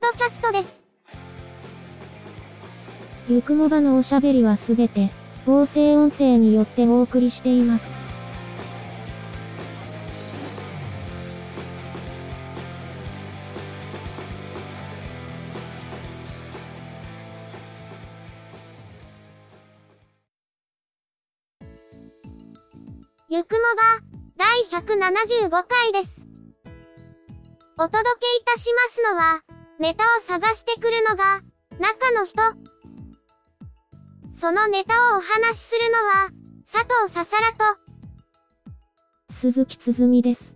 ドキャストです。ゆくもばのおしゃべりはすべて合成音声によってお送りしています。ゆくもば第175回です。お届けいたしますのは、ネタを探してくるのが中の人。そのネタをお話しするのは、佐藤ささらと鈴木つづみです。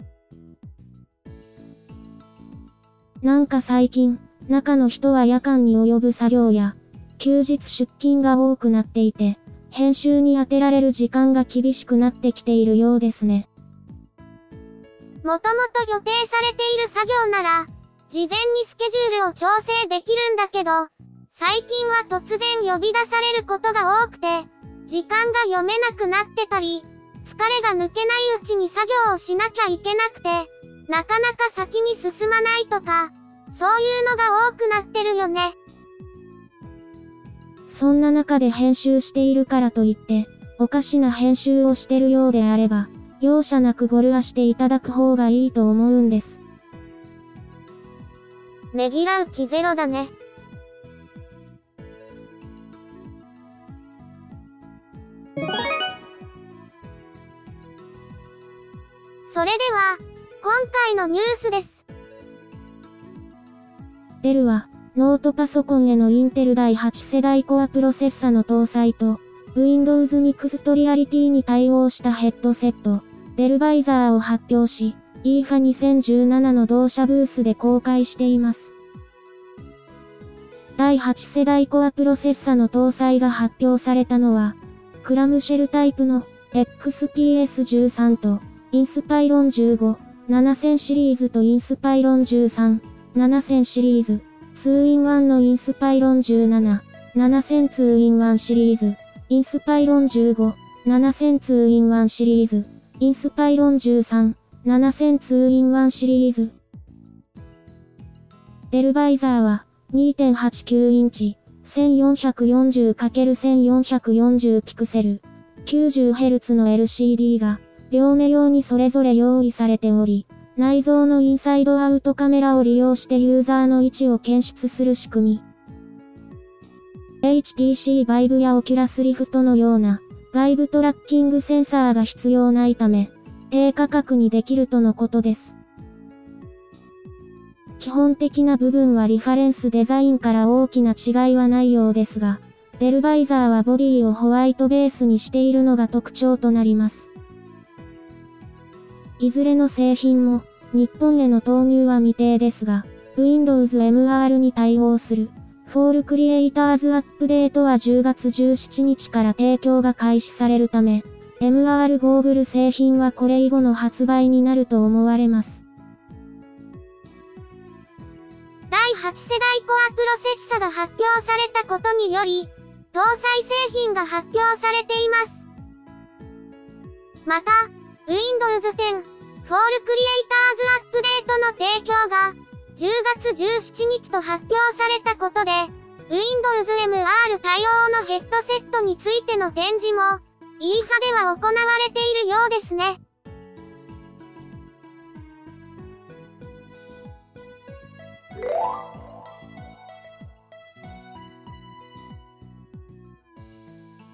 なんか最近、中の人は夜間に及ぶ作業や休日出勤が多くなっていて、編集に当てられる時間が厳しくなってきているようですね。もともと予定されている作業なら、事前にスケジュールを調整できるんだけど、最近は突然呼び出されることが多くて、時間が読めなくなってたり、疲れが抜けないうちに作業をしなきゃいけなくて、なかなか先に進まないとか、そういうのが多くなってるよね。そんな中で編集しているからといって、おかしな編集をしてるようであれば、容赦なくゴルアしていただく方がいいと思うんです。ねぎらう気ゼロだね。それでは、今回のニュースです。デルは、ノートパソコンへのインテル第8世代コアプロセッサの搭載と、Windows ミクストリアリティに対応したヘッドセット、デルバイザーを発表し、IFA2017 の同社ブースで公開しています。第8世代コアプロセッサの搭載が発表されたのは、クラムシェルタイプの XPS13 と、インスパイロン15、7000シリーズとインスパイロン13、7000シリーズ。2-in-1 のインスパイロン17、7000 2-in-1 シリーズ、インスパイロン15、7000 2-in-1 シリーズ、インスパイロン13、7000 2-in-1 シリーズ。デルバイザーは 2.89 インチ、1440×1440 ピクセル、90Hz の LCD が両目用にそれぞれ用意されており、内蔵のインサイドアウトカメラを利用してユーザーの位置を検出する仕組み。HTC VIVE や Oculus Rift のような外部トラッキングセンサーが必要ないため、低価格にできるとのことです。基本的な部分はリファレンスデザインから大きな違いはないようですが、デルバイザーはボディをホワイトベースにしているのが特徴となります。いずれの製品も、日本への投入は未定ですが、Windows MR に対応する、Fall Creators Update は10月17日から提供が開始されるため、MR ゴーグル製品はこれ以後の発売になると思われます。第8世代コアプロセッサが発表されたことにより、搭載製品が発表されています。また、Windows 10 Fall Creators Update の提供が10月17日と発表されたことで Windows MR 対応のヘッドセットについての展示も IFA では行われているようですね。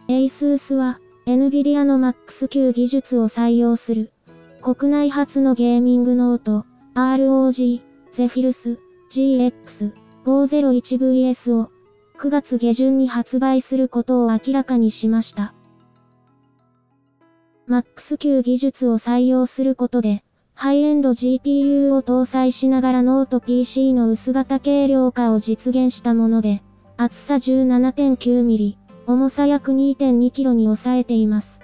ASUS はNVIDIA の MaxQ 技術を採用する国内初のゲーミングノート ROG Zephyrus GX501VS を9月下旬に発売することを明らかにしました。MaxQ 技術を採用することでハイエンド GPU を搭載しながらノート PC の薄型軽量化を実現したもので厚さ 17.9mm、重さ約 2.2kg に抑えています。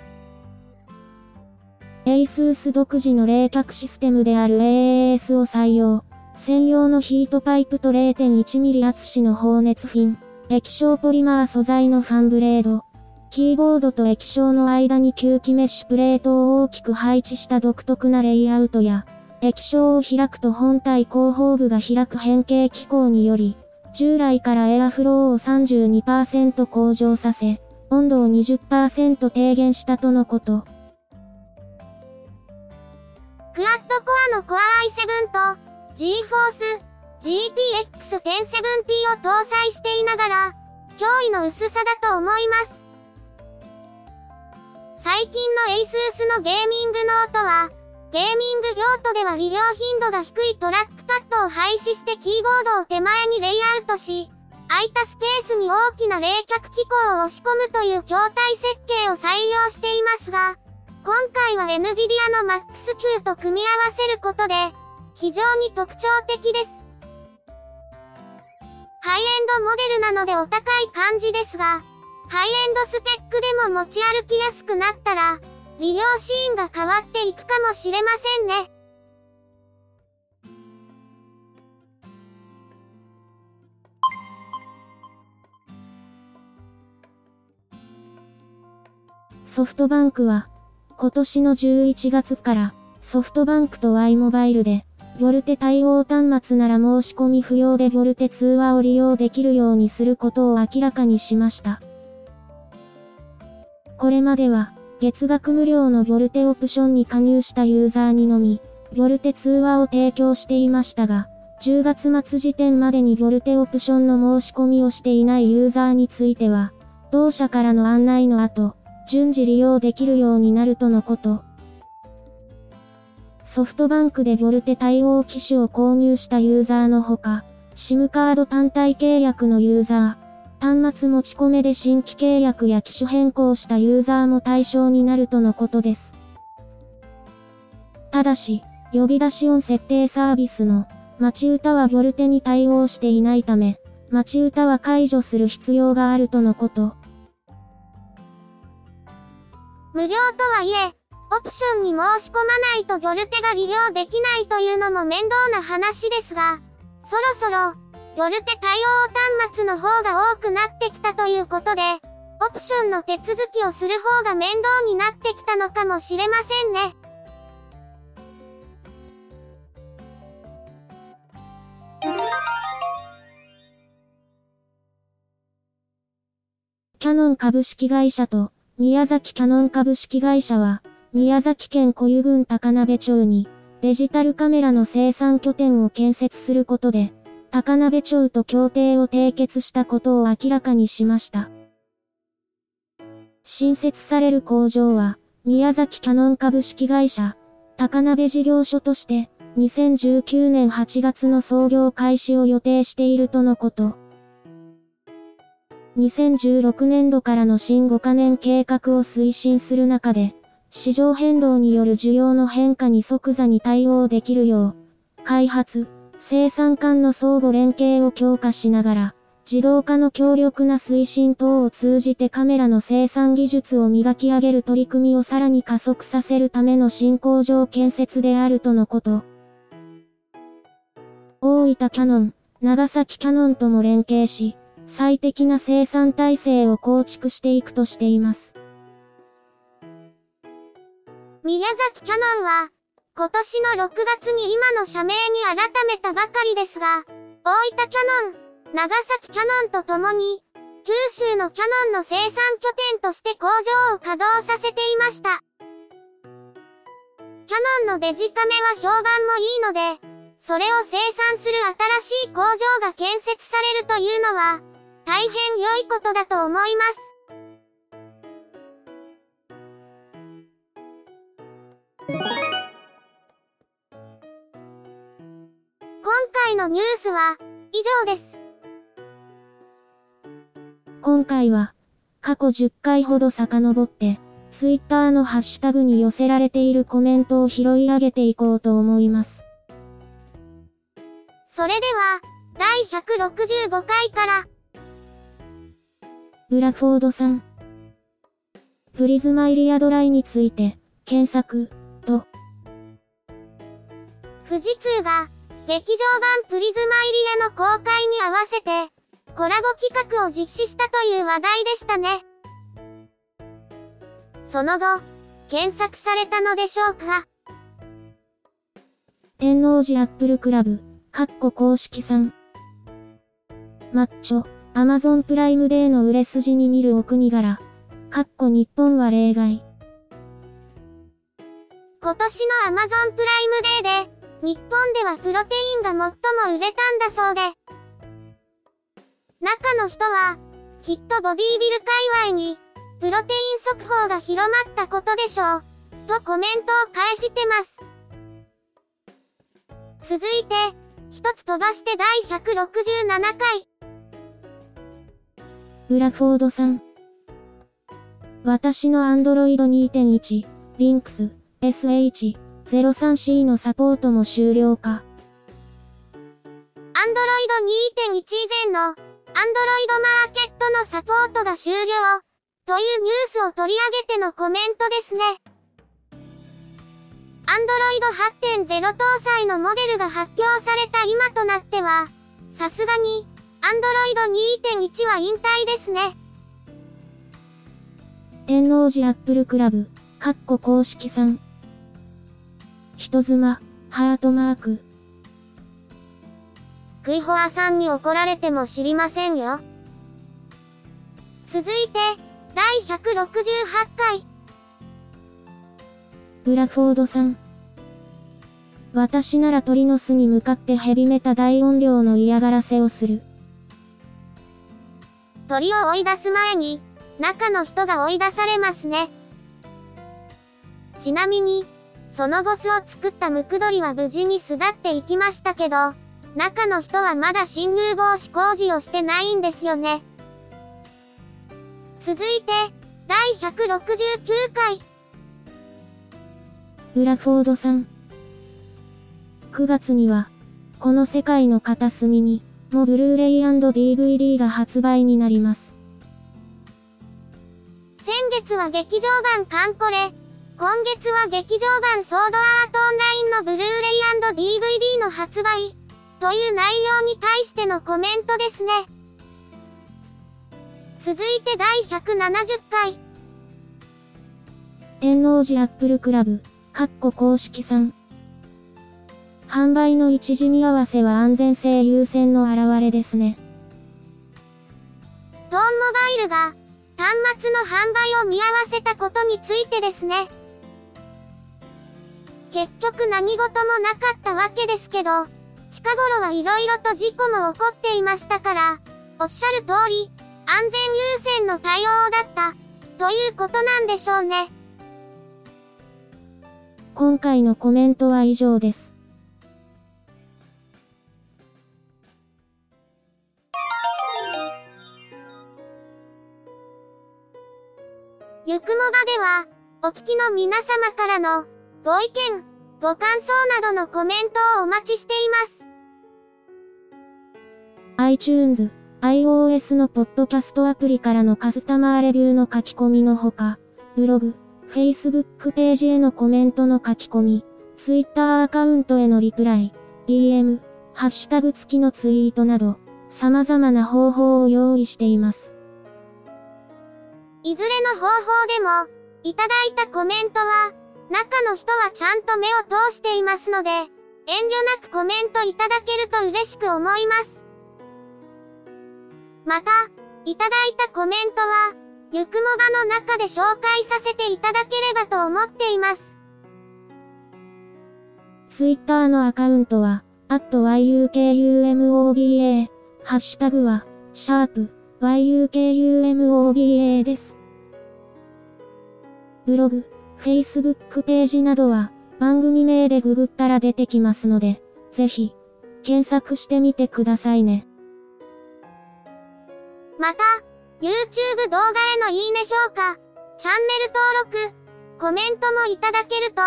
ASUS 独自の冷却システムである AAS を採用。専用のヒートパイプと 0.1mm 厚紙の放熱フィン、液晶ポリマー素材のファンブレード、キーボードと液晶の間に吸気メッシュプレートを大きく配置した独特なレイアウトや、液晶を開くと本体後方部が開く変形機構により、従来からエアフローを 32% 向上させ、温度を 20% 低減したとのこと。クアッドコアの Core i7 と、GeForce GTX 1070 を搭載していながら、驚異の薄さだと思います。最近の ASUS のゲーミングノートは、ゲーミング用途では利用頻度が低いトラックパッドを廃止してキーボードを手前にレイアウトし、空いたスペースに大きな冷却機構を押し込むという筐体設計を採用していますが、今回は NVIDIA の MaxQ と組み合わせることで、非常に特徴的です。ハイエンドモデルなのでお高い感じですが、ハイエンドスペックでも持ち歩きやすくなったら、利用シーンが変わっていくかもしれませんね。ソフトバンクは、今年の11月から、ソフトバンクと Y モバイルで、VoLTE 対応端末なら申し込み不要でVoLTE通話を利用できるようにすることを明らかにしました。これまでは、月額無料のVoLTEオプションに加入したユーザーにのみ、VoLTE通話を提供していましたが、10月末時点までにVoLTEオプションの申し込みをしていないユーザーについては、同社からの案内の後、順次利用できるようになるとのこと。ソフトバンクでVoLTE対応機種を購入したユーザーのほか、SIM カード単体契約のユーザー、端末持ち込めで新規契約や機種変更したユーザーも対象になるとのことです。ただし、呼び出し音設定サービスの街歌はVoLTEに対応していないため、街歌は解除する必要があるとのこと。無料とはいえ、オプションに申し込まないとVoLTEが利用できないというのも面倒な話ですが、そろそろVoLTE対応端末の方が多くなってきたということで、オプションの手続きをする方が面倒になってきたのかもしれませんね。キヤノン株式会社と宮崎キヤノン株式会社は、宮崎県小湯郡高鍋町にデジタルカメラの生産拠点を建設することで高鍋町と協定を締結したことを明らかにしました。新設される工場は宮崎キヤノン株式会社高鍋事業所として2019年8月の操業開始を予定しているとのこと。2016年度からの新5カ年計画を推進する中で市場変動による需要の変化に即座に対応できるよう、開発、生産間の相互連携を強化しながら、自動化の強力な推進等を通じてカメラの生産技術を磨き上げる取り組みをさらに加速させるための新工場建設であるとのこと。大分キヤノン、長崎キヤノンとも連携し、最適な生産体制を構築していくとしています。宮崎キヤノンは、今年の6月に今の社名に改めたばかりですが、大分キヤノン、長崎キヤノンとともに、九州のキヤノンの生産拠点として工場を稼働させていました。キヤノンのデジカメは評判もいいので、それを生産する新しい工場が建設されるというのは、大変良いことだと思います。今回のニュースは以上です。今回は過去10回ほど遡ってツイッターのハッシュタグに寄せられているコメントを拾い上げていこうと思います。それでは第165回から。ブラフォードさん。プリズマイリアドライについて、検索、と。富士通が、劇場版プリズマイリアの公開に合わせて、コラボ企画を実施したという話題でしたね。その後、検索されたのでしょうか。天王寺アップルクラブ、公式さん。マッチョ、アマゾンプライムデーの売れ筋に見るお国柄、日本は例外。今年のアマゾンプライムデーで、日本ではプロテインが最も売れたんだそうで。中の人は、きっとボディビル界隈に、プロテイン速報が広まったことでしょう、とコメントを返してます。続いて、一つ飛ばして第167回。ブラフォードさん。私の Android 2.1、Lynx SH03C のサポートも終了か。Android 2.1 以前の Android マーケットのサポートが終了というニュースを取り上げてのコメントですね。Android 8.0 搭載のモデルが発表された今となっては、さすがに Android 2.1 は引退ですね。天王寺アップルクラブ、公式さん。人妻、ハートマーク。クイホアさんに怒られても知りませんよ。続いて、第168回。ブラフォードさん。私なら鳥の巣に向かってヘビメタ大音量の嫌がらせをする。鳥を追い出す前に、中の人が追い出されますね。ちなみに、そのボスを作ったムクドリは無事に巣立っていきましたけど、中の人はまだ侵入防止工事をしてないんですよね。続いて、第169回。ブラフォードさん。9月には、この世界の片隅に、もブルーレイ &DVD が発売になります。先月は劇場版カンコレ、今月は劇場版ソードアートオンラインのブルーレイ &DVD の発売という内容に対してのコメントですね。続いて第170回。天王寺アップルクラブ、公式さん。販売の一時見合わせは安全性優先の表れですね。トーンモバイルが、端末の販売を見合わせたことについてですね。結局何事もなかったわけですけど、近頃はいろいろと事故も起こっていましたから、おっしゃる通り、安全優先の対応だった、ということなんでしょうね。今回のコメントは以上です。ゆくもばでは、お聞きの皆様からの、ご意見、ご感想などのコメントをお待ちしています。iTunes、iOS のポッドキャストアプリからのカスタマーレビューの書き込みのほか、ブログ、Facebook ページへのコメントの書き込み、Twitter アカウントへのリプライ、DM、ハッシュタグ付きのツイートなど、様々な方法を用意しています。いずれの方法でも、いただいたコメントは、中の人はちゃんと目を通していますので、遠慮なくコメントいただけると嬉しく思います。また、いただいたコメントは、ゆくもばの中で紹介させていただければと思っています。Twitter のアカウントは、@yukumoba、ハッシュタグは、#yukumoba です。ブログ、Facebook ページなどは番組名でググったら出てきますので、ぜひ検索してみてくださいね。また、YouTube 動画へのいいね評価、チャンネル登録、コメントもいただけると、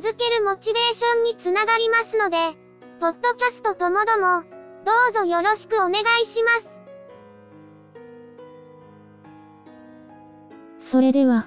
続けるモチベーションにつながりますので、ポッドキャストともども、どうぞよろしくお願いします。それでは、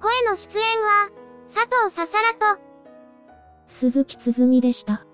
声の出演は、佐藤ささらと、鈴木つづみでした。